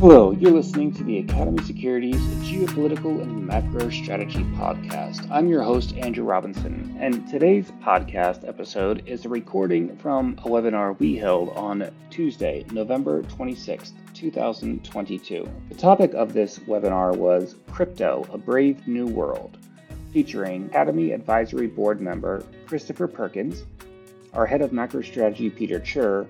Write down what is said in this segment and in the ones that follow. Hello, you're listening to the Academy Securities Geopolitical and Macro Strategy Podcast. I'm your host, Andrew Robinson, and today's podcast episode is a recording from a webinar we held on Tuesday, November 26th, 2022. The topic of this webinar was Crypto, a Brave New World, featuring Academy Advisory Board member Christopher Perkins, our head of macro strategy, Peter Chur,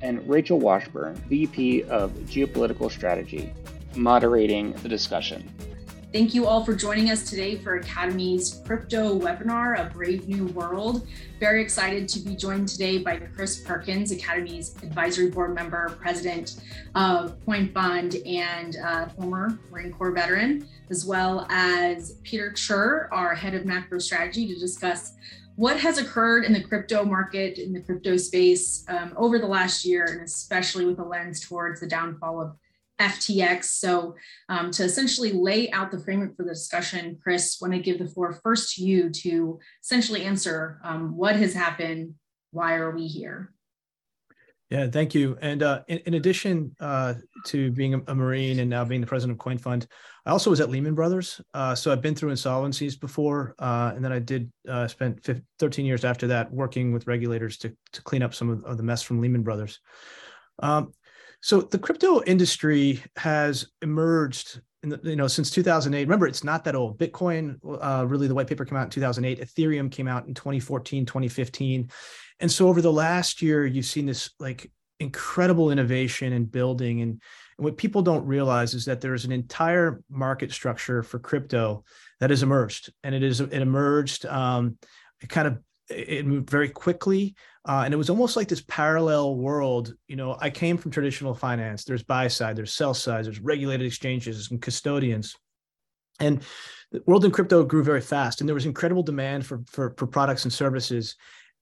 and Rachel Washburn, VP of Geopolitical Strategy, moderating the discussion. Thank you all for joining us today for Academy's crypto webinar, A Brave New World. Very excited to be joined today by Chris Perkins, Academy's advisory board member, president of CoinFund, and former Marine Corps veteran, as well as Peter Chur, our head of macro strategy, to discuss what has occurred in the crypto market, in the crypto space over the last year, and especially with a lens towards the downfall of FTX. So to essentially lay out the framework for the discussion, Chris, want to give the floor first to you to essentially answer what has happened, why are we here? Yeah, thank you. And in addition to being a Marine and now being the president of CoinFund, I also was at Lehman Brothers. So I've been through insolvencies before, and then I did spend 13 years after that working with regulators to clean up some of the mess from Lehman Brothers. So the crypto industry has emerged since 2008. Remember, it's not that old. Bitcoin, really the white paper came out in 2008. Ethereum came out in 2014, 2015. And so over the last year, you've seen this like incredible innovation and building. And what people don't realize is that there is an entire market structure for crypto that has emerged. And it emerged, it moved very quickly. And it was almost like this parallel world. I came from traditional finance. There's buy side, there's sell side, there's regulated exchanges and custodians. And the world in crypto grew very fast. And there was incredible demand for products and services.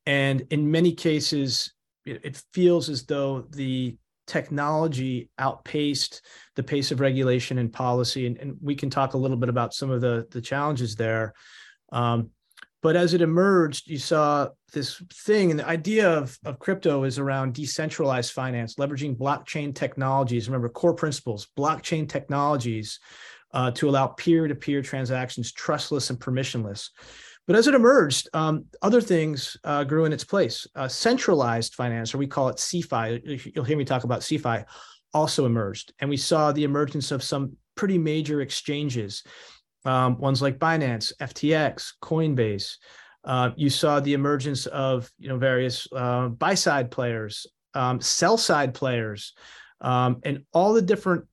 And in many cases, it feels as though the technology outpaced the pace of regulation and policy. And we can talk a little bit about some of the challenges there. But as it emerged, you saw this thing, and the idea of crypto is around decentralized finance, leveraging blockchain technologies. Remember, core principles, blockchain technologies to allow peer-to-peer transactions, trustless and permissionless. But as it emerged, other things grew in its place. Centralized finance, or we call it CeFi, you'll hear me talk about CeFi, also emerged. And we saw the emergence of some pretty major exchanges, ones like Binance, FTX, Coinbase. You saw the emergence of various buy-side players, sell-side players, and all the different,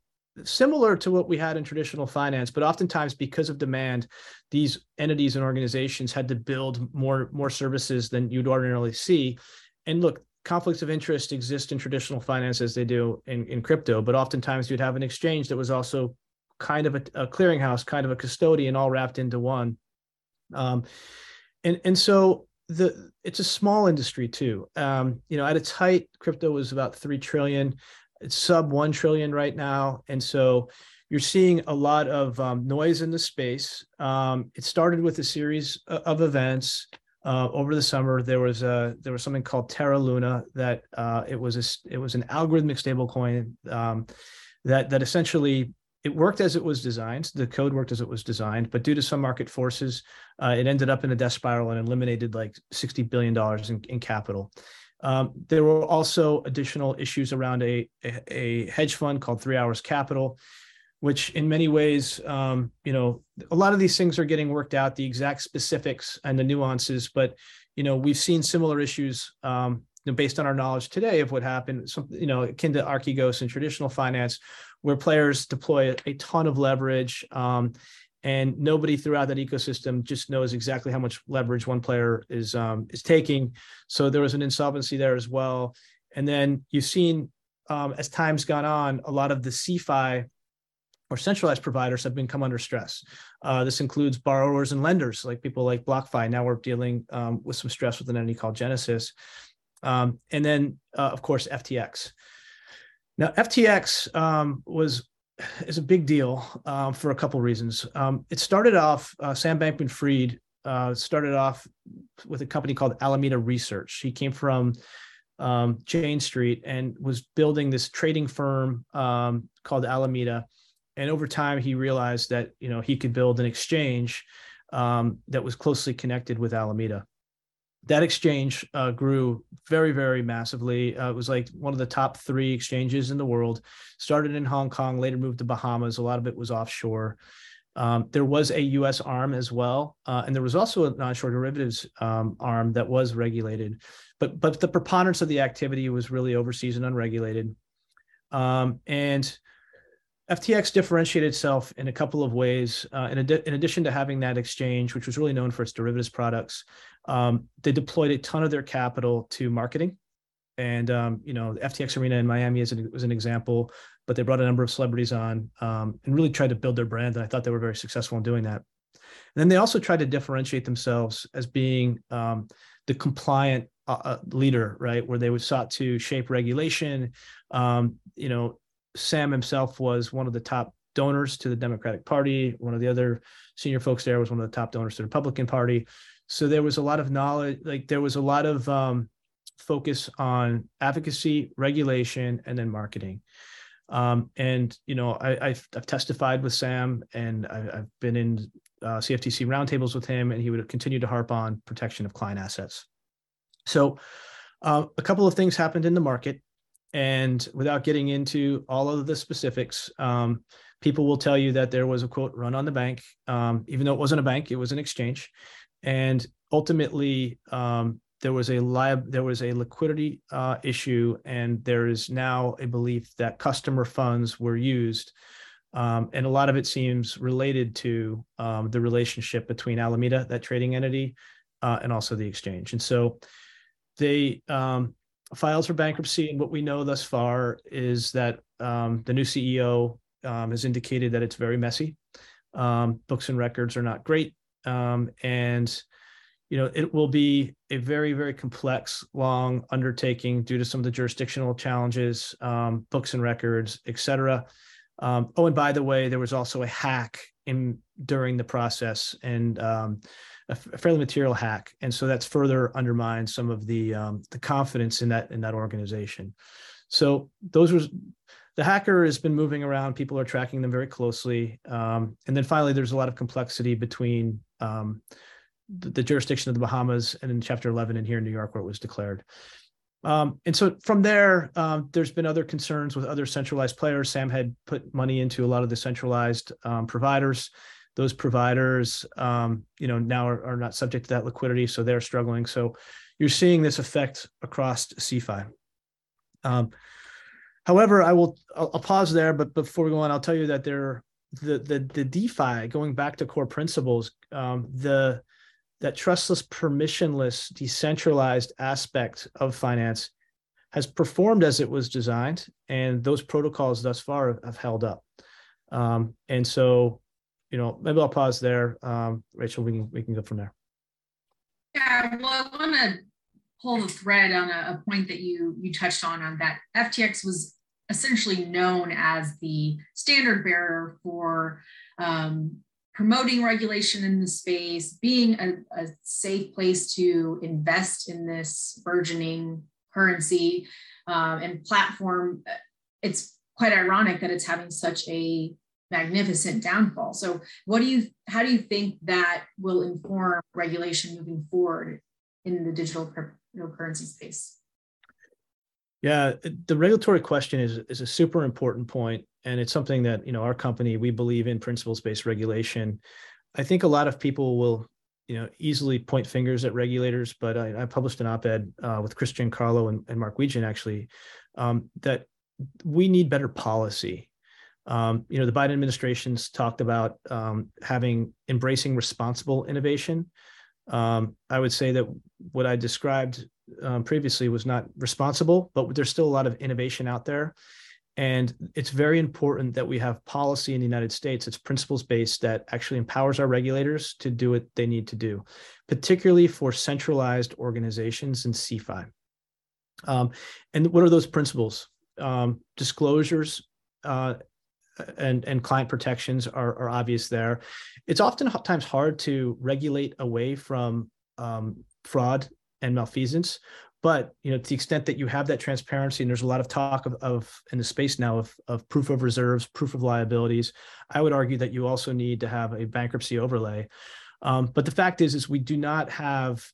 similar to what we had in traditional finance, but oftentimes because of demand, these entities and organizations had to build more services than you'd ordinarily see. And look, conflicts of interest exist in traditional finance as they do in crypto, but oftentimes you'd have an exchange that was also kind of a clearinghouse, kind of a custodian, all wrapped into one. And so it's a small industry too. At its height, crypto was about $3 trillion. It's sub $1 trillion right now. And so you're seeing a lot of noise in the space. It started with a series of events over the summer. There was something called Terra Luna that it was an algorithmic stablecoin that essentially it worked as it was designed. The code worked as it was designed, but due to some market forces, it ended up in a death spiral and eliminated like $60 billion in capital. There were also additional issues around a hedge fund called 3 Hours Capital, which in many ways, a lot of these things are getting worked out, the exact specifics and the nuances, but, we've seen similar issues based on our knowledge today of what happened, akin to Archegos and traditional finance, where players deploy a ton of leverage, and nobody throughout that ecosystem just knows exactly how much leverage one player is taking. So there was an insolvency there as well. And then you've seen, as time's gone on, a lot of the CeFi or centralized providers have been come under stress. This includes borrowers and lenders, like people like BlockFi. Now we're dealing with some stress with an entity called Genesis. And then, of course, FTX. Now, FTX is a big deal for a couple reasons. It started off, Sam Bankman-Fried started off with a company called Alameda Research. He came from Chain Street, and was building this trading firm called Alameda. And over time, he realized that, you know, he could build an exchange that was closely connected with Alameda. That exchange grew very, very massively. It was like one of the top three exchanges in the world. Started in Hong Kong, later moved to Bahamas. A lot of it was offshore. There was a U.S. arm as well, and there was also an onshore derivatives arm that was regulated. But the preponderance of the activity was really overseas and unregulated. And FTX differentiated itself in a couple of ways. In addition to having that exchange, which was really known for its derivatives products, they deployed a ton of their capital to marketing. And you know, the FTX Arena in Miami was an example, but they brought a number of celebrities on and really tried to build their brand. And I thought they were very successful in doing that. And then they also tried to differentiate themselves as being the compliant leader, right, where they would sought to shape regulation. You know, Sam himself was one of the top donors to the Democratic Party. One of the other senior folks there was one of the top donors to the Republican Party. So there was a lot of knowledge, like there was a lot of focus on advocacy, regulation, and then marketing. And, you know, I've testified with Sam, and I've been in CFTC roundtables with him, and he would continue to harp on protection of client assets. So a couple of things happened in the market. And without getting into all of the specifics, people will tell you that there was a, quote, run on the bank, even though it wasn't a bank, it was an exchange. And ultimately, there was a liquidity issue, and there is now a belief that customer funds were used. And a lot of it seems related to the relationship between Alameda, that trading entity, and also the exchange. And so they... files for bankruptcy, and what we know thus far is that the new CEO has indicated that it's very messy. Books and records are not great, and you know, it will be a very, very complex, long undertaking due to some of the jurisdictional challenges, books and records, etc. Oh, and by the way, there was also a hack during the process, and a fairly material hack, and so that's further undermined some of the confidence in that organization. So the hacker has been moving around. People are tracking them very closely, and then finally, there's a lot of complexity between the jurisdiction of the Bahamas and in Chapter 11, and here in New York, where it was declared. And so from there, there's been other concerns with other centralized players. Sam had put money into a lot of the centralized providers. Those providers, you know, now are not subject to that liquidity, so they're struggling. So you're seeing this effect across CeFi. However, I'll pause there, but before we go on, I'll tell you that the DeFi, going back to core principles, that trustless, permissionless, decentralized aspect of finance has performed as it was designed, and those protocols thus far have held up. And so, you know, maybe I'll pause there. Rachel, we can go from there. Yeah, well, I want to pull the thread on a point that you touched on that FTX was essentially known as the standard bearer for promoting regulation in the space, being a safe place to invest in this burgeoning currency and platform. It's quite ironic that it's having such a magnificent downfall. So how do you think that will inform regulation moving forward in the digital cryptocurrency space? Yeah, the regulatory question is a super important point. And it's something that, you know, our company, we believe in principles-based regulation. I think a lot of people will, you know, easily point fingers at regulators, but I published an op-ed with Chris Giancarlo and Mark Wiegand, actually, that we need better policy. You know, the Biden administration's talked about embracing responsible innovation. I would say that what I described previously was not responsible, but there's still a lot of innovation out there. And it's very important that we have policy in the United States. It's principles-based that actually empowers our regulators to do what they need to do, particularly for centralized organizations and CeFi. And what are those principles? Disclosures, and client protections are obvious there. It's oftentimes hard to regulate away from fraud and malfeasance, But you know, to the extent that you have that transparency, and there's a lot of talk of in the space now of proof of reserves, proof of liabilities, I would argue that you also need to have a bankruptcy overlay. But the fact is we do not have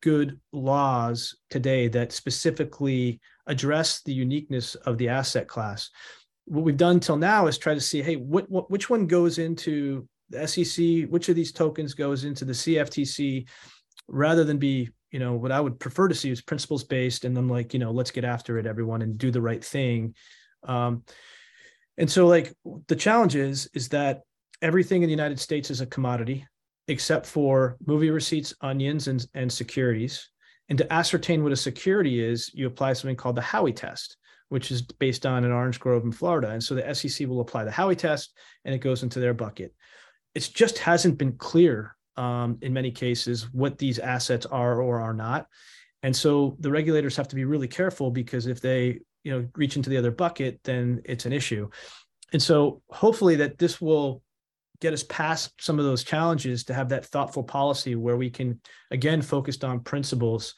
good laws today that specifically address the uniqueness of the asset class. What we've done till now is try to see, hey, which one goes into the SEC, which of these tokens goes into the CFTC, rather than be, you know, what I would prefer to see is principles based. And I'm like, you know, let's get after it, everyone, and do the right thing. And so like the challenge is that everything in the United States is a commodity, except for movie receipts, onions, and securities. And to ascertain what a security is, you apply something called the Howey test, which is based on an Orange Grove in Florida. And so the SEC will apply the Howey test and it goes into their bucket. It just hasn't been clear in many cases what these assets are or are not. And so the regulators have to be really careful, because if they, you know, reach into the other bucket, then it's an issue. And so hopefully that this will get us past some of those challenges to have that thoughtful policy where we can, again, focused on principles,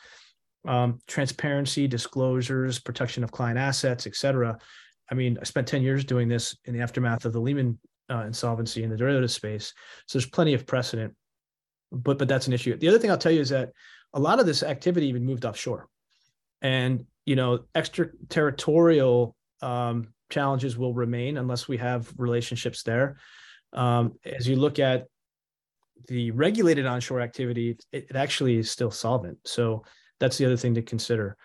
transparency, disclosures, protection of client assets, et cetera. I mean, I spent 10 years doing this in the aftermath of the Lehman insolvency in the derivative space. So there's plenty of precedent, but that's an issue. The other thing I'll tell you is that a lot of this activity even moved offshore, and, you know, extraterritorial challenges will remain unless we have relationships there. As you look at the regulated onshore activity, it actually is still solvent. So that's the other thing to consider.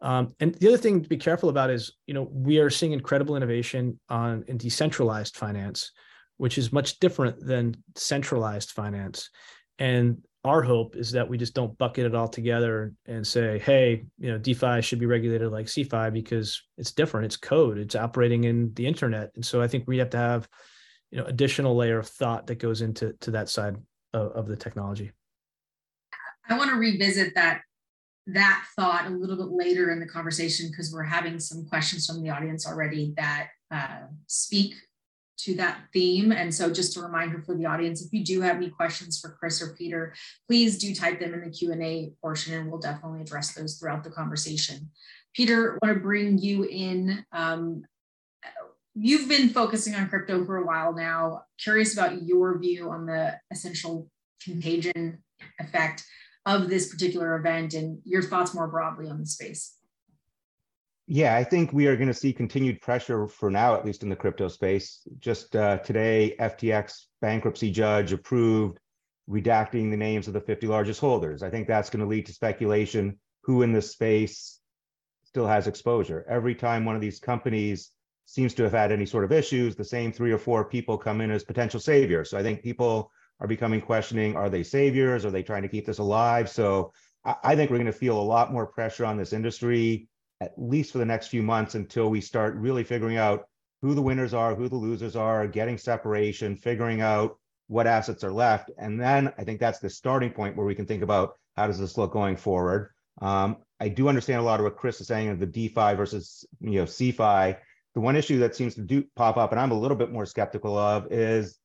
And the other thing to be careful about is, you know, we are seeing incredible innovation in decentralized finance, which is much different than centralized finance. And our hope is that we just don't bucket it all together and say, hey, you know, DeFi should be regulated like CeFi, because it's different. It's code. It's operating in the internet. And so I think we have to have, you know, additional layer of thought that goes into that side of the technology. I want to revisit that thought a little bit later in the conversation, because we're having some questions from the audience already that speak to that theme. And so just a reminder for the audience, if you do have any questions for Chris or Peter, please do type them in the Q&A portion, and we'll definitely address those throughout the conversation. Peter, I want to bring you in. You've been focusing on crypto for a while now. Curious about your view on the essential contagion effect of this particular event and your thoughts more broadly on the space. Yeah, I think we are going to see continued pressure for now, at least in the crypto space. Just today, FTX bankruptcy judge approved redacting the names of the 50 largest holders. I think that's going to lead to speculation who in this space still has exposure. Every time one of these companies seems to have had any sort of issues, the same 3 or 4 people come in as potential saviors. So I think people are becoming questioning, are they saviors? Are they trying to keep this alive? So I think we're going to feel a lot more pressure on this industry, at least for the next few months, until we start really figuring out who the winners are, who the losers are, getting separation, figuring out what assets are left. And then I think that's the starting point where we can think about how does this look going forward. I do understand a lot of what Chris is saying of the DeFi versus, you know, CeFi. The one issue that seems to pop up, and I'm a little bit more skeptical of, is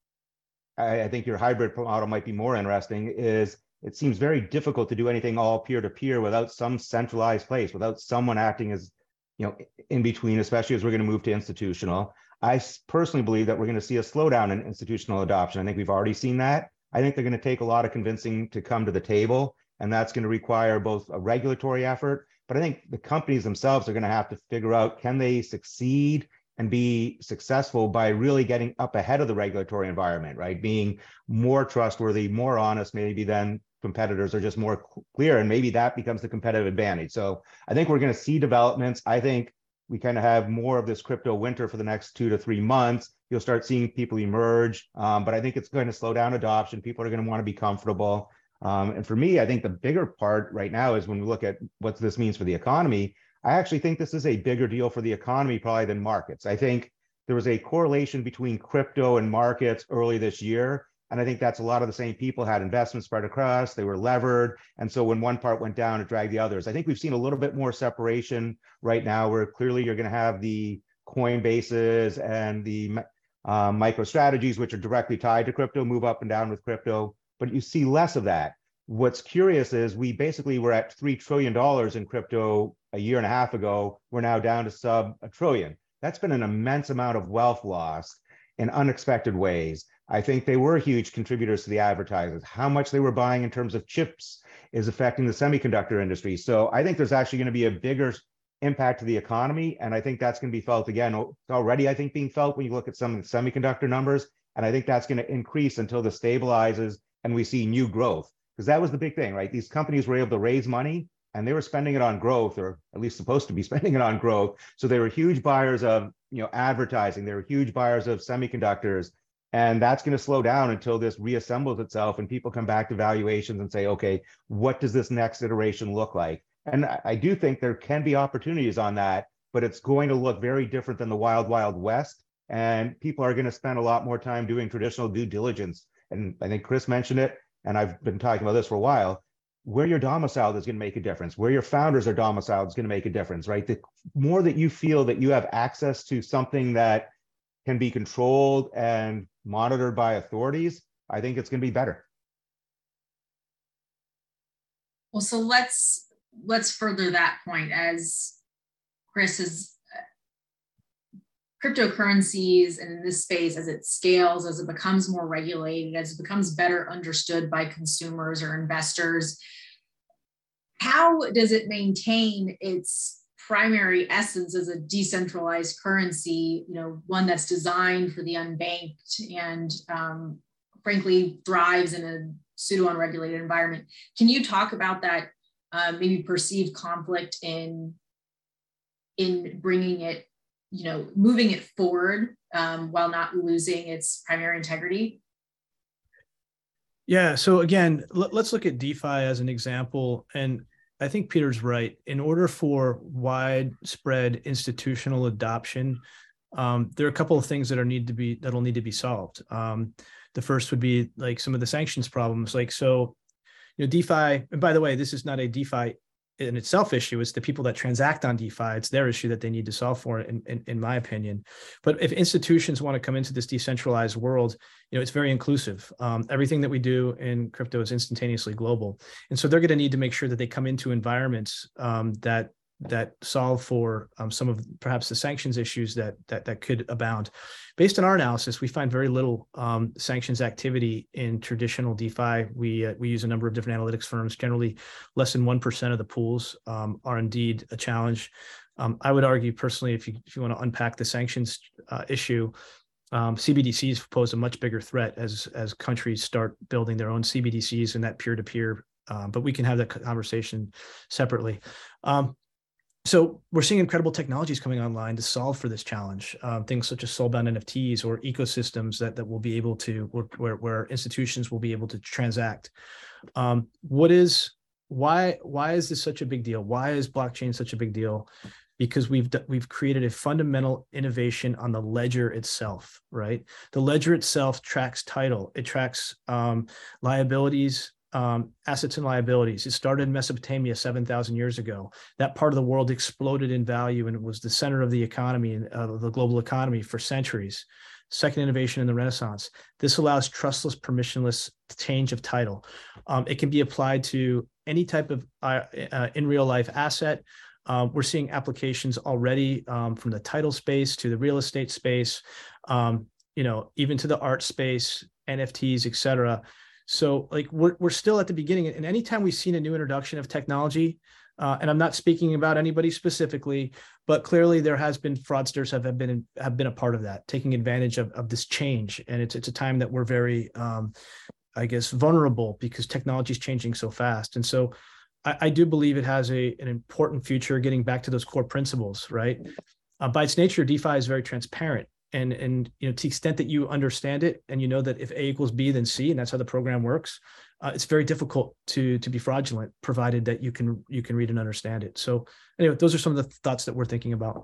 I think your hybrid model might be more interesting, is it seems very difficult to do anything all peer-to-peer without some centralized place, without someone acting as, you know, in between, especially as we're going to move to institutional. I personally believe that we're going to see a slowdown in institutional adoption. I think we've already seen that. I think they're going to take a lot of convincing to come to the table, and that's going to require both a regulatory effort, but I think the companies themselves are going to have to figure out, can they succeed and be successful by really getting up ahead of the regulatory environment, right? Being more trustworthy, more honest, maybe than competitors, are just more clear. And maybe that becomes the competitive advantage. So I think we're going to see developments. I think we kind of have more of this crypto winter for the next 2 to 3 months. You'll start seeing people emerge, but I think it's going to slow down adoption. People are going to want to be comfortable. And for me, I think the bigger part right now is when we look at what this means for the economy, I actually think this is a bigger deal for the economy probably than markets. I think there was a correlation between crypto and markets early this year. And I think that's a lot of the same people had investments spread across, they were levered. And so when one part went down, it dragged the others. I think we've seen a little bit more separation right now, where clearly you're going to have the Coinbases and the MicroStrategies, which are directly tied to crypto, move up and down with crypto. But you see less of that. What's curious is we basically were at $3 trillion in crypto a year and a half ago. We're now down to sub a trillion. That's been an immense amount of wealth lost in unexpected ways. I think they were huge contributors to the advertisers. How much they were buying in terms of chips is affecting the semiconductor industry. So I think there's actually going to be a bigger impact to the economy. And I think that's going to be felt again. It's already, I think, being felt when you look at some of the semiconductor numbers. And I think that's going to increase until this stabilizes and we see new growth. Because that was the big thing, right? These companies were able to raise money and they were spending it on growth, or at least supposed to be spending it on growth. So they were huge buyers of, you know, advertising. They were huge buyers of semiconductors. And that's going to slow down until this reassembles itself and people come back to valuations and say, okay, what does this next iteration look like? And I do think there can be opportunities on that, but it's going to look very different than the wild, wild west. And people are going to spend a lot more time doing traditional due diligence. And I think Chris mentioned it, and I've been talking about this for a while. Where you're domiciled is going to make a difference. Where your founders are domiciled is going to make a difference, right? The more that you feel that you have access to something that can be controlled and monitored by authorities, I think it's going to be better. Well, so let's further that point. As Chris is, cryptocurrencies and in this space, as it scales, as it becomes more regulated, as it becomes better understood by consumers or investors, how does it maintain its primary essence as a decentralized currency, you know, one that's designed for the unbanked and frankly thrives in a pseudo-unregulated environment? Can you talk about that maybe perceived conflict in bringing it, you know, moving it forward while not losing its primary integrity? Yeah, so again, let's look at DeFi as an example. And I think Peter's right. In order for widespread institutional adoption, there are a couple of things that that'll need to be solved. The first would be like some of the sanctions problems. Like, so, you know, DeFi, and by the way, this is not a DeFi in itself issue, it's the people that transact on DeFi, it's their issue that they need to solve for, in my opinion. But if institutions want to come into this decentralized world, you know, it's very inclusive. Everything that we do in crypto is instantaneously global. And so they're going to need to make sure that they come into environments that solve for some of perhaps the sanctions issues that could abound. Based on our analysis, we find very little sanctions activity in traditional DeFi. We use a number of different analytics firms. Generally, less than 1% of the pools are indeed a challenge. I would argue personally, if you want to unpack the sanctions issue, CBDCs pose a much bigger threat as countries start building their own CBDCs and that peer-to-peer. But we can have that conversation separately. So we're seeing incredible technologies coming online to solve for this challenge, things such as soulbound NFTs or ecosystems that will be able to, where institutions will be able to transact. Why is this such a big deal? Why is blockchain such a big deal? Because we've created a fundamental innovation on the ledger itself, right? The ledger itself tracks title, it tracks liabilities, assets and liabilities. It started in Mesopotamia 7,000 years ago. That part of the world exploded in value and it was the center of the economy, the global economy for centuries. Second innovation in the Renaissance. This allows trustless, permissionless change of title. It can be applied to any type of in real life asset. We're seeing applications already from the title space to the real estate space, you know, even to the art space, NFTs, et cetera. So like we're still at the beginning, and anytime we've seen a new introduction of technology, and I'm not speaking about anybody specifically, but clearly there has been fraudsters have been a part of that, taking advantage of this change. And it's a time that we're very, I guess, vulnerable because technology is changing so fast. And so I do believe it has an important future, getting back to those core principles, right? By its nature, DeFi is very transparent. And you know, to the extent that you understand it and you know that if A equals B, then C, and that's how the program works, it's very difficult to be fraudulent, provided that you can read and understand it. So anyway, those are some of the thoughts that we're thinking about.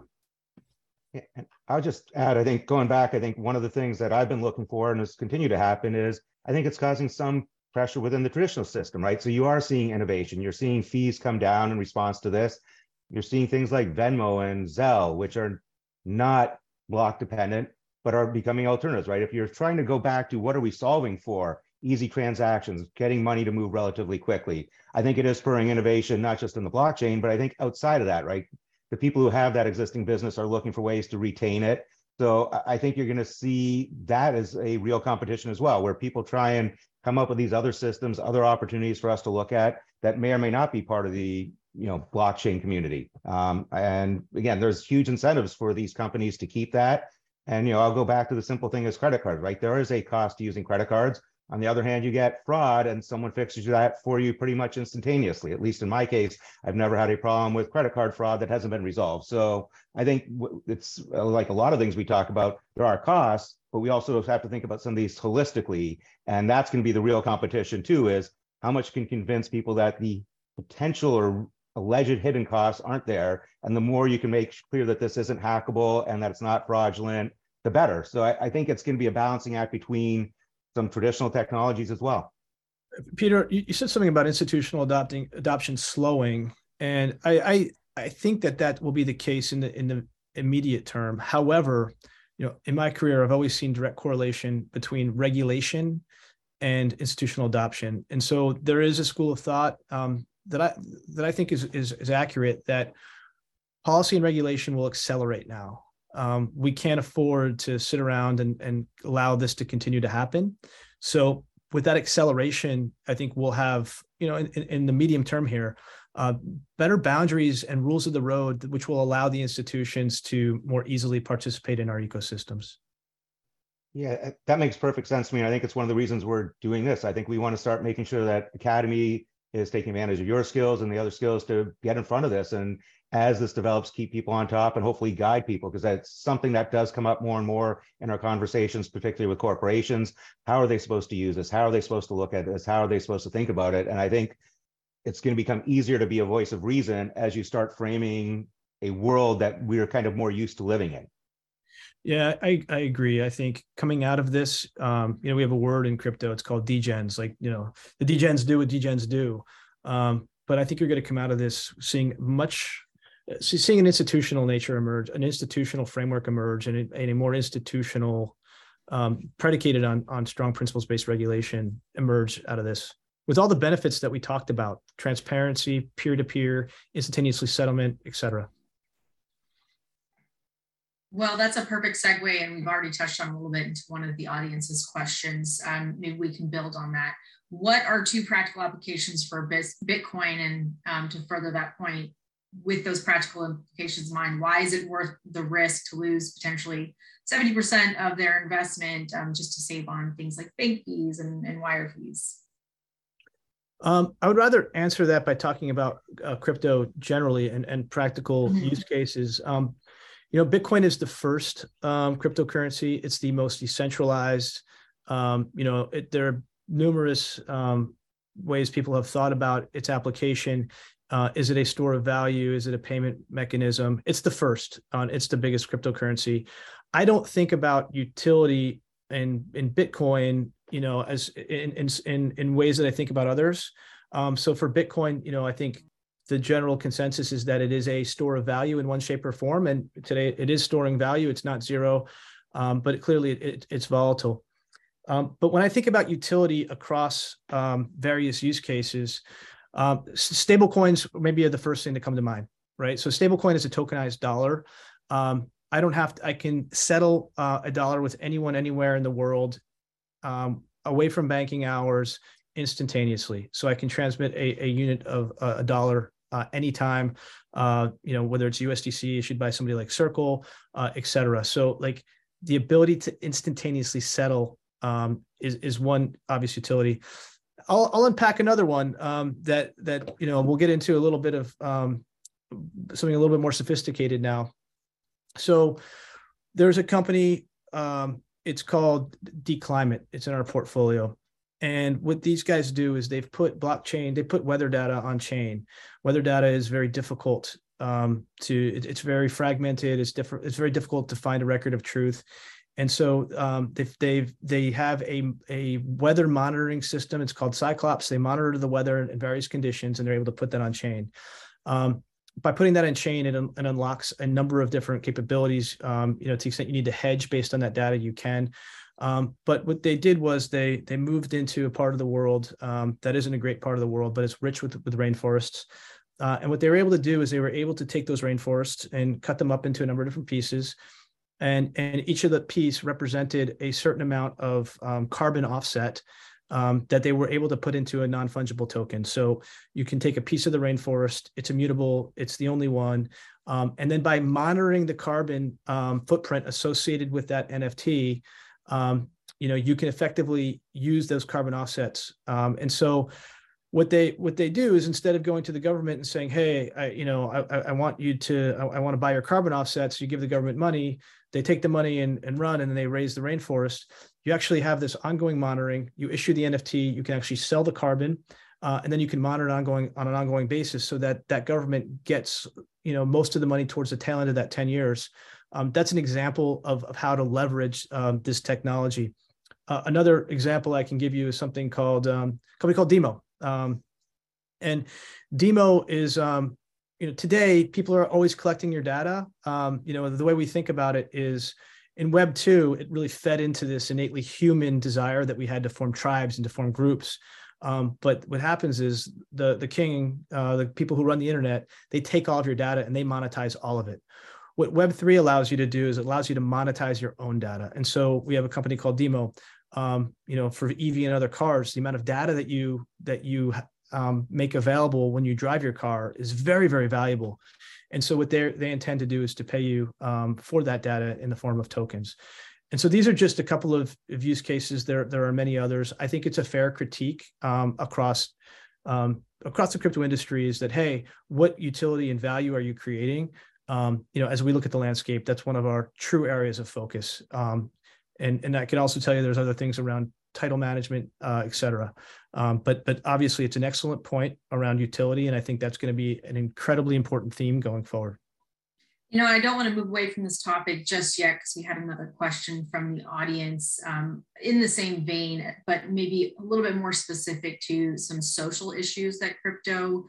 Yeah, and I'll just add, I think going back, I think one of the things that I've been looking for and has continued to happen is, I think it's causing some pressure within the traditional system, right? So you are seeing innovation, you're seeing fees come down in response to this. You're seeing things like Venmo and Zelle, which are not block dependent, but are becoming alternatives, right? If you're trying to go back to what are we solving for, easy transactions, getting money to move relatively quickly. I think it is spurring innovation, not just in the blockchain, but I think outside of that, right? The people who have that existing business are looking for ways to retain it. So I think you're going to see that as a real competition as well, where people try and come up with these other systems, other opportunities for us to look at that may or may not be part of the blockchain community. And again, there's huge incentives for these companies to keep that. And I'll go back to the simple thing as credit cards, right? There is a cost to using credit cards. On the other hand, you get fraud and someone fixes that for you pretty much instantaneously. At least in my case, I've never had a problem with credit card fraud that hasn't been resolved. So I think it's like a lot of things we talk about, there are costs, but we also have to think about some of these holistically. And that's going to be the real competition too, is how much can convince people that the potential or alleged hidden costs aren't there. And the more you can make clear that this isn't hackable and that it's not fraudulent, the better. So I think it's going to be a balancing act between some traditional technologies as well. Peter, you said something about institutional adoption slowing, and I think that will be the case in the immediate term. However, in my career, I've always seen direct correlation between regulation and institutional adoption, and so there is a school of thought that I think is accurate, that policy and regulation will accelerate now. We can't afford to sit around and allow this to continue to happen. So with that acceleration, I think we'll have, in the medium term here, better boundaries and rules of the road, which will allow the institutions to more easily participate in our ecosystems. Yeah, that makes perfect sense to me. I think it's one of the reasons we're doing this. I think we want to start making sure that Academy is taking advantage of your skills and the other skills to get in front of this. And as this develops, keep people on top and hopefully guide people, because that's something that does come up more and more in our conversations, particularly with corporations. How are they supposed to use this? How are they supposed to look at this? How are they supposed to think about it? And I think it's going to become easier to be a voice of reason as you start framing a world that we're kind of more used to living in. Yeah, I agree. I think coming out of this, we have a word in crypto, it's called degens, like, the degens do what degens do. But I think you're going to come out of this seeing an institutional nature emerge, an institutional framework emerge, and a more institutional, predicated on strong principles-based regulation emerge out of this. With all the benefits that we talked about, transparency, peer-to-peer, instantaneously settlement, et cetera. Well, that's a perfect segue, and we've already touched on a little bit into one of the audience's questions. Maybe we can build on that. What are two practical applications for Bitcoin? And to further that point, with those practical implications in mind, why is it worth the risk to lose potentially 70% of their investment just to save on things like bank fees and wire fees? I would rather answer that by talking about crypto generally and practical use cases. Bitcoin is the first cryptocurrency. It's the most decentralized. There are numerous ways people have thought about its application. Is it a store of value? Is it a payment mechanism? It's the first. It's the biggest cryptocurrency. I don't think about utility in Bitcoin, as in ways that I think about others. So for Bitcoin, I think the general consensus is that it is a store of value in one shape or form. And today it is storing value. It's not zero, but it's volatile. But when I think about utility across various use cases, stablecoins maybe are the first thing to come to mind, right? So stablecoin is a tokenized dollar. I can settle a dollar with anyone, anywhere in the world, away from banking hours, instantaneously. So I can transmit a unit of a dollar anytime, whether it's USDC issued by somebody like Circle, et cetera. So like the ability to instantaneously settle is one obvious utility. I'll unpack another one that we'll get into a little bit of something a little bit more sophisticated now. So there's a company, it's called DClimate. It's in our portfolio. And what these guys do is they put weather data on chain. Weather data is very difficult it's very fragmented. It's very difficult to find a record of truth. And so they have a weather monitoring system. It's called Cyclops. They monitor the weather in various conditions, and they're able to put that on chain. By putting that in chain, it unlocks a number of different capabilities. To the extent you need to hedge based on that data, you can. But what they did was they moved into a part of the world that isn't a great part of the world, but it's rich with rainforests. And what they were able to do is they were able to take those rainforests and cut them up into a number of different pieces. And each of the piece represented a certain amount of carbon offset that they were able to put into a non-fungible token. So you can take a piece of the rainforest, it's immutable, it's the only one. And then by monitoring the carbon footprint associated with that NFT, you can effectively use those carbon offsets. And so what they do is, instead of going to the government and saying, hey, I want to buy your carbon offsets, you give the government money, they take the money and run, and then they raise the rainforest. You actually have this ongoing monitoring. You issue the NFT, you can actually sell the carbon, and then you can monitor it on an ongoing basis, so that government gets most of the money towards the tail end of that 10 years. That's an example of how to leverage this technology. Another example I can give you is something called company called Demo. And Demo is, today people are always collecting your data. The way we think about it is, in Web 2, it really fed into this innately human desire that we had to form tribes and to form groups. But what happens is the king, the people who run the internet, they take all of your data and they monetize all of it. What Web 3 allows you to do is it allows you to monetize your own data. And so we have a company called Demo. For EV and other cars, the amount of data that you make available when you drive your car is very, very valuable. And so what they intend to do is to pay you for that data in the form of tokens. And so these are just a couple of use cases. There are many others. I think it's a fair critique across the crypto industries that, hey, what utility and value are you creating? As we look at the landscape, that's one of our true areas of focus. And I can also tell you there's other things around title management, et cetera. But obviously, it's an excellent point around utility. And I think that's going to be an incredibly important theme going forward. I don't want to move away from this topic just yet, because we had another question from the audience in the same vein, but maybe a little bit more specific to some social issues that crypto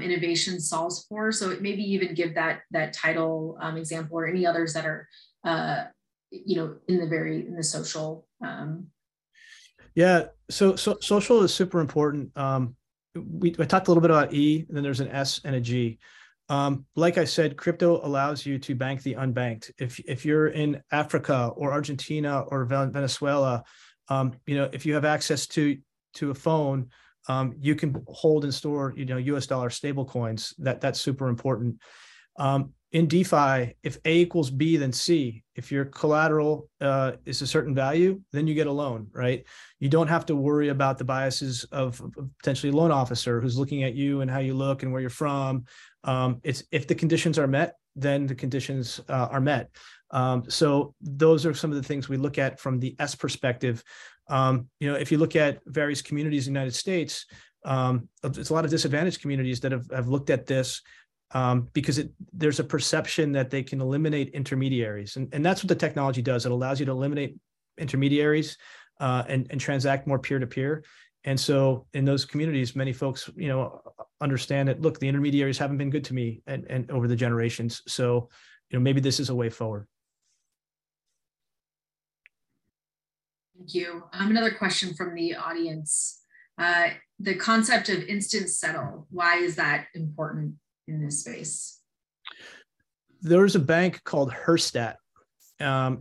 innovation solves for. So maybe even give that title example, or any others that are in the social. Yeah. So social is super important. I talked a little bit about E, and then there's an S and a G. Like I said, crypto allows you to bank the unbanked. If you're in Africa or Argentina or Venezuela, if you have access to a phone, you can hold and store, US dollar stable coins. That's super important. In DeFi, if A equals B, then C. If your collateral is a certain value, then you get a loan, right? You don't have to worry about the biases of potentially a loan officer who's looking at you and how you look and where you're from. If the conditions are met, then the conditions are met. So those are some of the things we look at from the S perspective. If you look at various communities in the United States, it's a lot of disadvantaged communities that have looked at this. Because there's a perception that they can eliminate intermediaries. And that's what the technology does. It allows you to eliminate intermediaries and transact more peer-to-peer. And so in those communities, many folks, understand that, look, the intermediaries haven't been good to me and over the generations. So, maybe this is a way forward. Thank you. Another question from the audience. The concept of instant settle, why is that important in this space? There's a bank called Herstatt,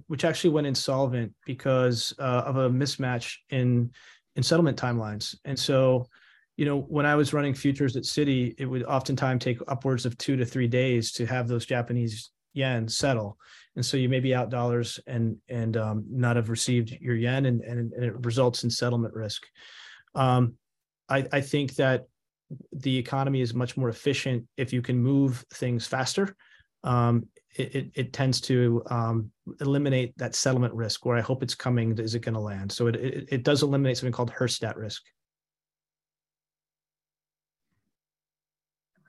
which actually went insolvent because of a mismatch in settlement timelines. And so, when I was running futures at Citi, it would oftentimes take upwards of 2 to 3 days to have those Japanese yen settle. And so you may be out dollars and not have received your yen, and it results in settlement risk. I think that the economy is much more efficient if you can move things faster. It tends to eliminate that settlement risk. Where I hope it's coming, is it going to land? So it does eliminate something called Herstatt risk.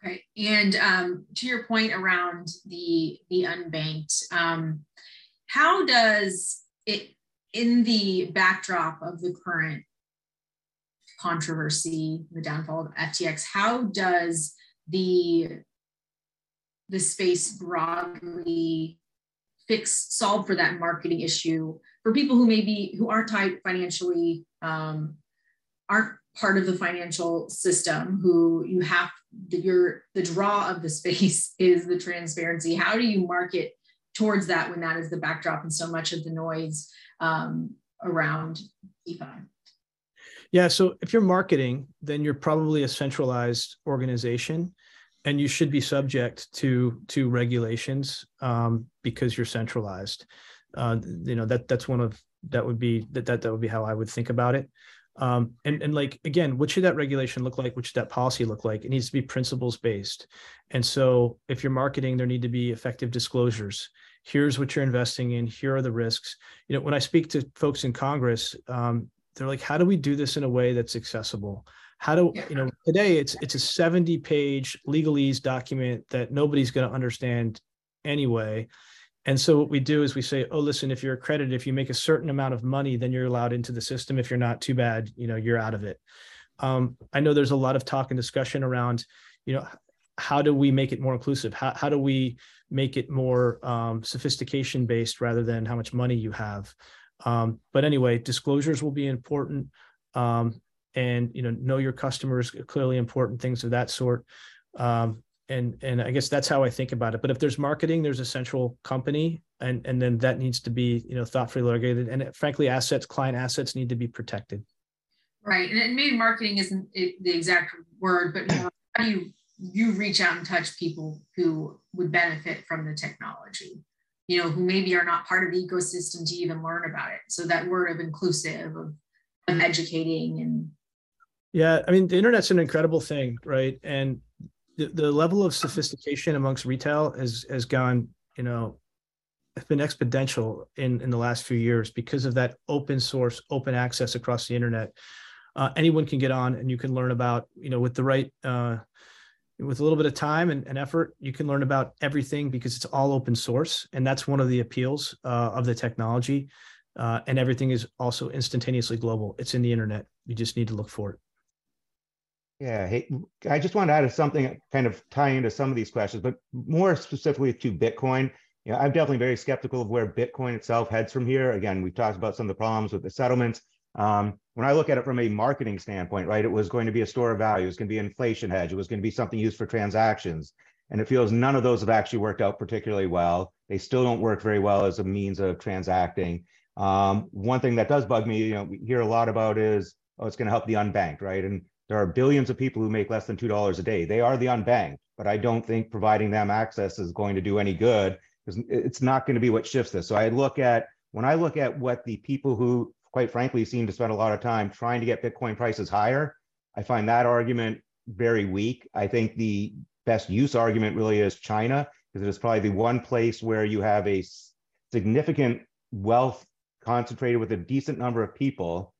Okay, and to your point around the unbanked, how does it, in the backdrop of the current controversy, the downfall of FTX, how does the space broadly solve for that marketing issue for people who maybe who aren't tied financially, aren't part of the financial system, who you have the draw of the space is the transparency. How do you market towards that when that is the backdrop and so much of the noise around DeFi? Yeah, so if you're marketing, then you're probably a centralized organization, and you should be subject to regulations because you're centralized. You know, that would be how I would think about it. And like, again, what should that regulation look like? What should that policy look like? It needs to be principles based. And so if you're marketing, there need to be effective disclosures. Here's what you're investing in. Here are the risks. You know, when I speak to folks in Congress, they're like, how do we do this in a way that's accessible? How do, you know, today it's a 70-page legalese document that nobody's going to understand anyway. And so what we do is we say, oh, listen, if you're accredited, if you make a certain amount of money, then you're allowed into the system. If you're not, too bad, you know, you're out of it. I know there's a lot of talk and discussion around, you know, how do we make it more inclusive? How do we make it more sophistication based rather than how much money you have? But anyway, disclosures will be important. And, you know your customers, clearly important, things of that sort. And I guess that's how I think about it. But if there's marketing, there's a central company, and then that needs to be, you know, thoughtfully litigated. And frankly, assets, client assets, need to be protected. Right, and maybe marketing isn't the exact word, but more, how do you reach out and touch people who would benefit from the technology, you know, who maybe are not part of the ecosystem to even learn about it. So that word of inclusive, of educating, and yeah, I mean, the internet's an incredible thing, right? And the level of sophistication amongst retail has gone, you know, it's been exponential in the last few years because of that open source, open access across the internet. Anyone can get on and you can learn about, you know, with the right, with a little bit of time and effort, you can learn about everything because it's all open source. And that's one of the appeals of the technology. And everything is also instantaneously global. It's in the internet. You just need to look for it. Yeah, hey, I just wanted to add something kind of tying into some of these questions, but more specifically to Bitcoin. You know, I'm definitely very skeptical of where Bitcoin itself heads from here. Again, we've talked about some of the problems with the settlements. When I look at it from a marketing standpoint, right, it was going to be a store of value. It was going to be an inflation hedge. It was going to be something used for transactions. And it feels none of those have actually worked out particularly well. They still don't work very well as a means of transacting. One thing that does bug me, you know, we hear a lot about is, oh, it's going to help the unbanked, right? And there are billions of people who make less than $2 a day. They are the unbanked, but I don't think providing them access is going to do any good, because it's not going to be what shifts this. So when I look at what the people who, quite frankly, seem to spend a lot of time trying to get Bitcoin prices higher, I find that argument very weak. I think the best use argument really is China, because it is probably the one place where you have a significant wealth concentrated with a decent number of people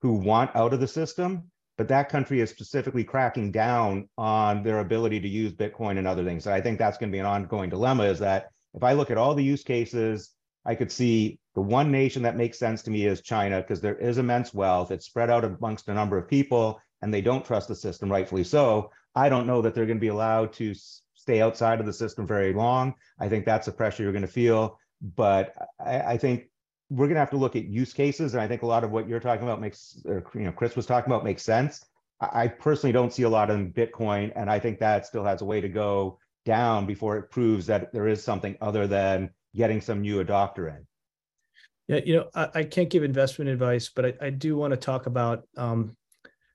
who want out of the system, but that country is specifically cracking down on their ability to use Bitcoin and other things. So I think that's going to be an ongoing dilemma, is that if I look at all the use cases, I could see the one nation that makes sense to me is China, because there is immense wealth. It's spread out amongst a number of people and they don't trust the system, rightfully so. I don't know that they're going to be allowed to stay outside of the system very long. I think that's the pressure you're going to feel. But I think we're going to have to look at use cases. And I think a lot of what you're talking about makes, or, you know, Chris was talking about, makes sense. I personally don't see a lot in Bitcoin. And I think that still has a way to go down before it proves that there is something other than getting some new adopter in. Yeah, you know, I can't give investment advice, but I do want to talk about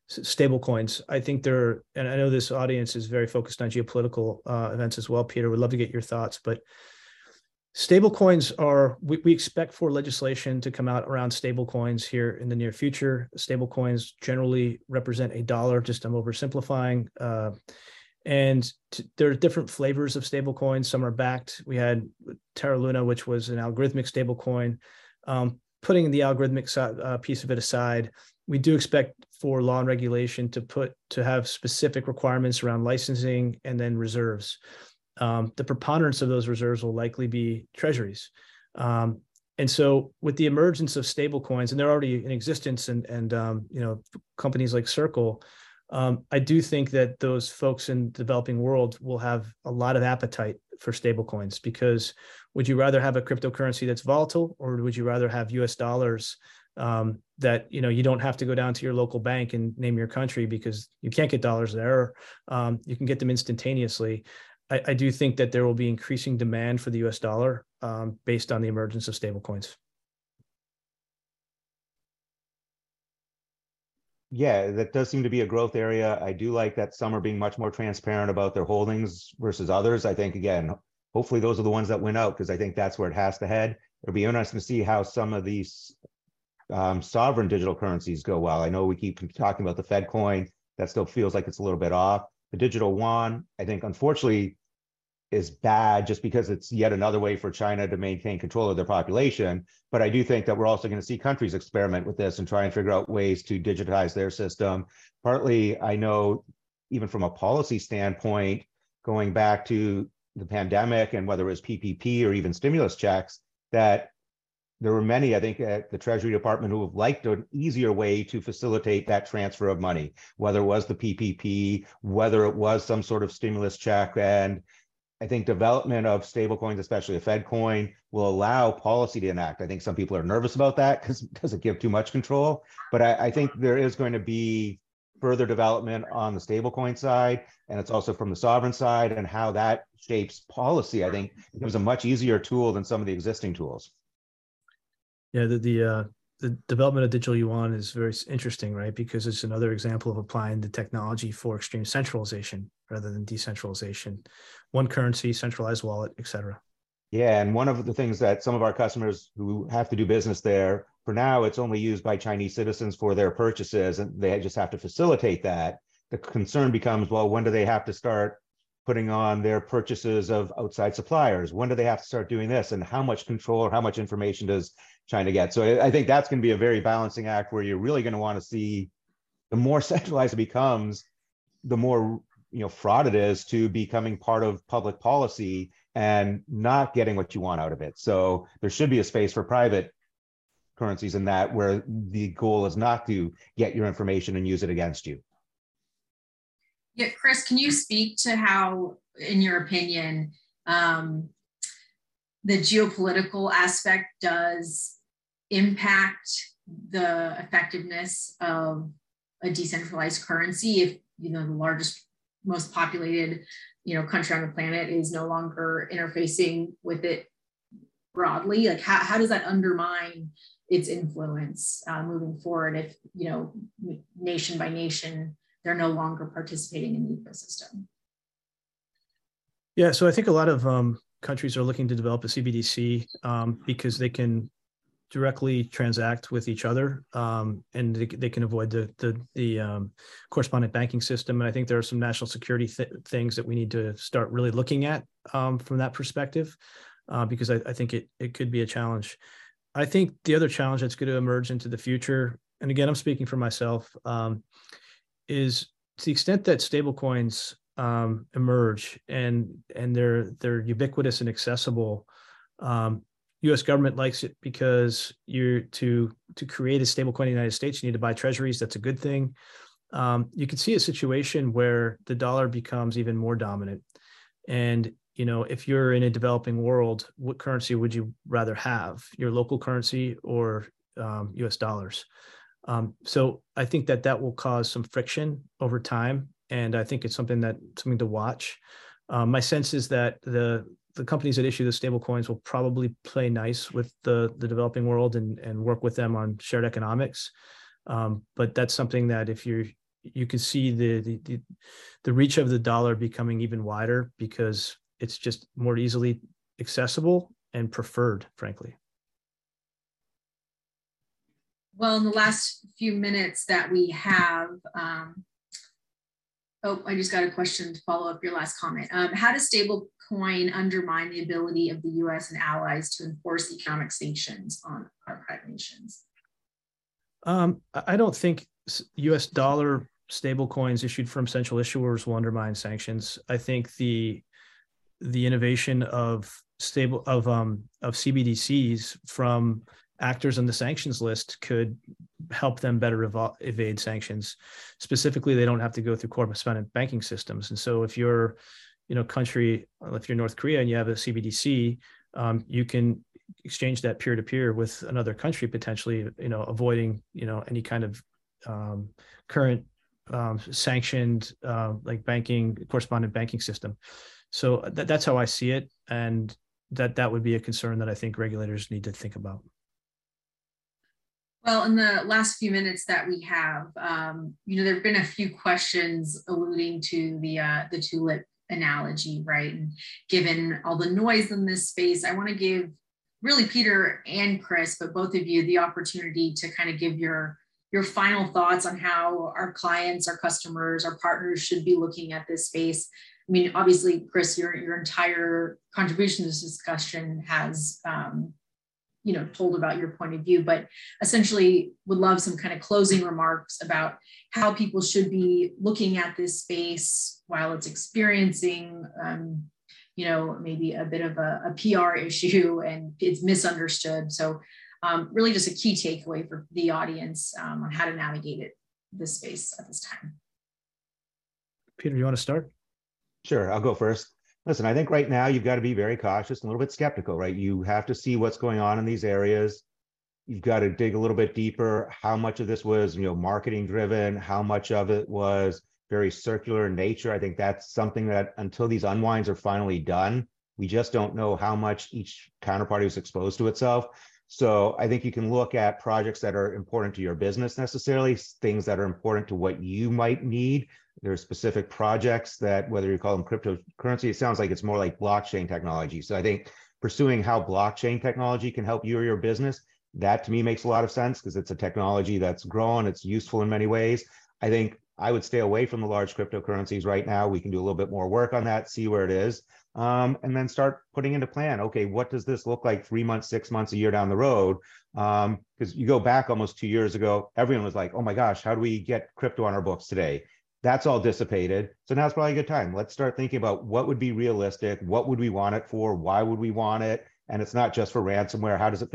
stable coins. I think they're, and I know this audience is very focused on geopolitical events as well. Peter, would love to get your thoughts, but stablecoins are, we expect for legislation to come out around stablecoins here in the near future. Stablecoins generally represent $1, just I'm oversimplifying. There are different flavors of stablecoins. Some are backed. We had Terra Luna, which was an algorithmic stablecoin. Putting the algorithmic piece of it aside, we do expect for law and regulation to have specific requirements around licensing and then reserves. The preponderance of those reserves will likely be treasuries. And so with the emergence of stable coins, and they're already in existence, and you know, companies like Circle, I do think that those folks in the developing world will have a lot of appetite for stablecoins, because would you rather have a cryptocurrency that's volatile, or would you rather have US dollars that, you know, you don't have to go down to your local bank and name your country because you can't get dollars there. You can get them instantaneously. I do think that there will be increasing demand for the US dollar based on the emergence of stablecoins. Yeah, that does seem to be a growth area. I do like that some are being much more transparent about their holdings versus others. I think, again, hopefully those are the ones that win out, because I think that's where it has to head. It'll be interesting to see how some of these sovereign digital currencies go. Well, I know we keep talking about the Fed coin. That still feels like it's a little bit off. The digital yuan, I think, unfortunately, is bad just because it's yet another way for China to maintain control of their population. But I do think that we're also going to see countries experiment with this and try and figure out ways to digitize their system. Partly, I know, even from a policy standpoint, going back to the pandemic and whether it was PPP or even stimulus checks, that there were many, I think, at the Treasury Department who have liked an easier way to facilitate that transfer of money, whether it was the PPP, whether it was some sort of stimulus check. And I think development of stablecoins, especially a Fed coin, will allow policy to enact. I think some people are nervous about that because it doesn't give too much control. But I think there is going to be further development on the stablecoin side, and it's also from the sovereign side, and how that shapes policy, I think, becomes a much easier tool than some of the existing tools. Yeah, the development of digital yuan is very interesting, right? Because it's another example of applying the technology for extreme centralization rather than decentralization. One currency, centralized wallet, et cetera. Yeah, and one of the things that some of our customers who have to do business there, for now, it's only used by Chinese citizens for their purchases, and they just have to facilitate that. The concern becomes, well, when do they have to start putting on their purchases of outside suppliers? When do they have to start doing this? And how much control or how much information does China get? So I think that's going to be a very balancing act, where you're really going to want to see, the more centralized it becomes, the more, you know, fraud it is to becoming part of public policy and not getting what you want out of it. So there should be a space for private currencies in that, where the goal is not to get your information and use it against you. Yeah, Chris, can you speak to how, in your opinion, the geopolitical aspect does impact the effectiveness of a decentralized currency? If, you know, the largest, most populated, you know, country on the planet is no longer interfacing with it broadly, like how does that undermine its influence moving forward? If, you know, nation by nation, they're no longer participating in the ecosystem. Yeah, so I think a lot of countries are looking to develop a CBDC because they can directly transact with each other and they can avoid the correspondent banking system. And I think there are some national security things that we need to start really looking at from that perspective, because I think it could be a challenge. I think the other challenge that's going to emerge into the future, and again, I'm speaking for myself, is to the extent that stablecoins emerge and they're ubiquitous and accessible. U.S. government likes it because to create a stablecoin in the United States, you need to buy treasuries. That's a good thing. You can see a situation where the dollar becomes even more dominant. And, you know, if you're in a developing world, what currency would you rather have? Your local currency or U.S. dollars? So I think that will cause some friction over time, and I think it's something to watch. My sense is that the companies that issue the stable coins will probably play nice with the developing world and work with them on shared economics. But that's something that if you can see the reach of the dollar becoming even wider, because it's just more easily accessible and preferred, frankly. Well, in the last few minutes that we have, I just got a question to follow up your last comment. How does stablecoin undermine the ability of the U.S. and allies to enforce economic sanctions on our private nations? I don't think U.S. dollar stablecoins issued from central issuers will undermine sanctions. I think the innovation of CBDCs from actors on the sanctions list could help them better evade sanctions. Specifically, they don't have to go through correspondent banking systems. And so if you're country, if you're North Korea and you have a CBDC, you can exchange that peer-to-peer with another country potentially, avoiding, any kind of current sanctioned like banking, correspondent banking system. So that's how I see it. And that would be a concern that I think regulators need to think about. Well, in the last few minutes that we have, there have been a few questions alluding to the tulip analogy, right? And given all the noise in this space, I want to give really Peter and Chris, but both of you, the opportunity to kind of give your final thoughts on how our clients, our customers, our partners should be looking at this space. I mean, obviously, Chris, your entire contribution to this discussion has, told about your point of view, but essentially would love some kind of closing remarks about how people should be looking at this space while it's experiencing, maybe a bit of a PR issue and it's misunderstood. So really just a key takeaway for the audience on how to navigate this space at this time. Peter, you want to start? Sure, I'll go first. Listen, I think right now you've got to be very cautious and a little bit skeptical, right? You have to see what's going on in these areas. You've got to dig a little bit deeper. How much of this was, marketing driven? How much of it was very circular in nature? I think that's something that until these unwinds are finally done, we just don't know how much each counterparty was exposed to itself. So I think you can look at projects that are important to your business necessarily, things that are important to what you might need. There are specific projects that, whether you call them cryptocurrency, it sounds like it's more like blockchain technology. So I think pursuing how blockchain technology can help you or your business, that to me makes a lot of sense because it's a technology that's grown, it's useful in many ways. I think I would stay away from the large cryptocurrencies right now. We can do a little bit more work on that, see where it is, and then start putting into plan, okay, what does this look like 3 months, 6 months, a year down the road? Because you go back almost 2 years ago, everyone was like, oh my gosh, how do we get crypto on our books today? That's all dissipated. So now's probably a good time. Let's start thinking about what would be realistic. What would we want it for? Why would we want it? And it's not just for ransomware. How does it,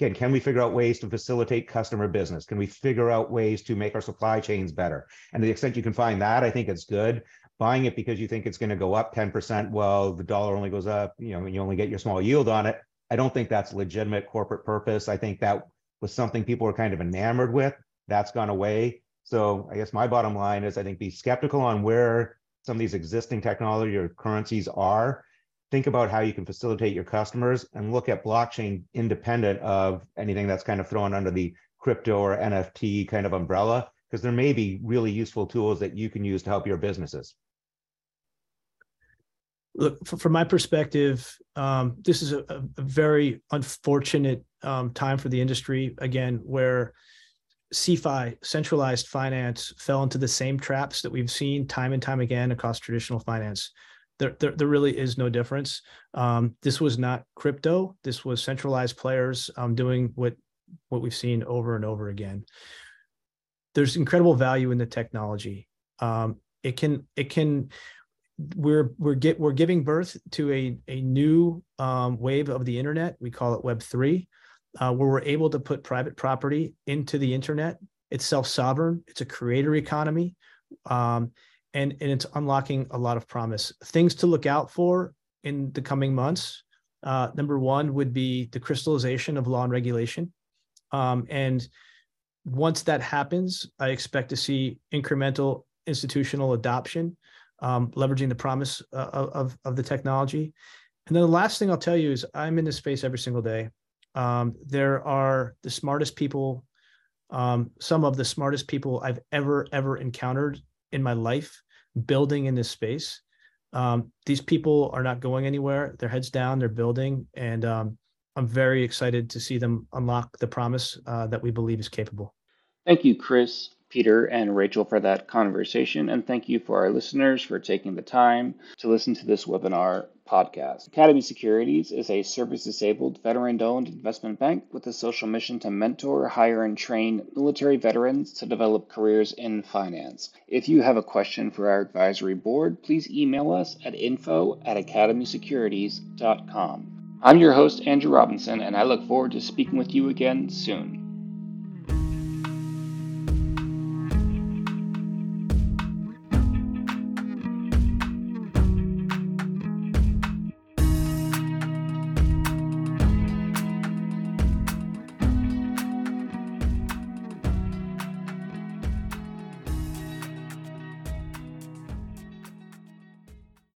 again, can we figure out ways to facilitate customer business? Can we figure out ways to make our supply chains better? And to the extent you can find that, I think it's good. Buying it because you think it's going to go up 10%, well, the dollar only goes up, and you only get your small yield on it. I don't think that's legitimate corporate purpose. I think that was something people were kind of enamored with. That's gone away. So I guess my bottom line is I think be skeptical on where some of these existing technology or currencies are. Think about how you can facilitate your customers and look at blockchain independent of anything that's kind of thrown under the crypto or NFT kind of umbrella, because there may be really useful tools that you can use to help your businesses. Look, from my perspective, this is a very unfortunate time for the industry, again, where CeFi, centralized finance, fell into the same traps that we've seen time and time again across traditional finance. There really is no difference. This was not crypto. This was centralized players doing what we've seen over and over again. There's incredible value in the technology. We're giving birth to a new wave of the internet. We call it Web3. Where we're able to put private property into the internet. It's self-sovereign. It's a creator economy. And it's unlocking a lot of promise. Things to look out for in the coming months. Number one would be the crystallization of law and regulation. And once that happens, I expect to see incremental institutional adoption, leveraging the promise of the technology. And then the last thing I'll tell you is I'm in this space every single day. There are the smartest people, some of the smartest people I've ever encountered in my life building in this space. These people are not going anywhere. Their heads down, they're building. And I'm very excited to see them unlock the promise that we believe is capable. Thank you, Chris, Peter, and Rachel for that conversation. And thank you for our listeners for taking the time to listen to this webinar podcast. Academy Securities is a service-disabled, veteran-owned investment bank with a social mission to mentor, hire, and train military veterans to develop careers in finance. If you have a question for our advisory board, please email us at info@academysecurities.com. I'm your host, Andrew Robinson, and I look forward to speaking with you again soon.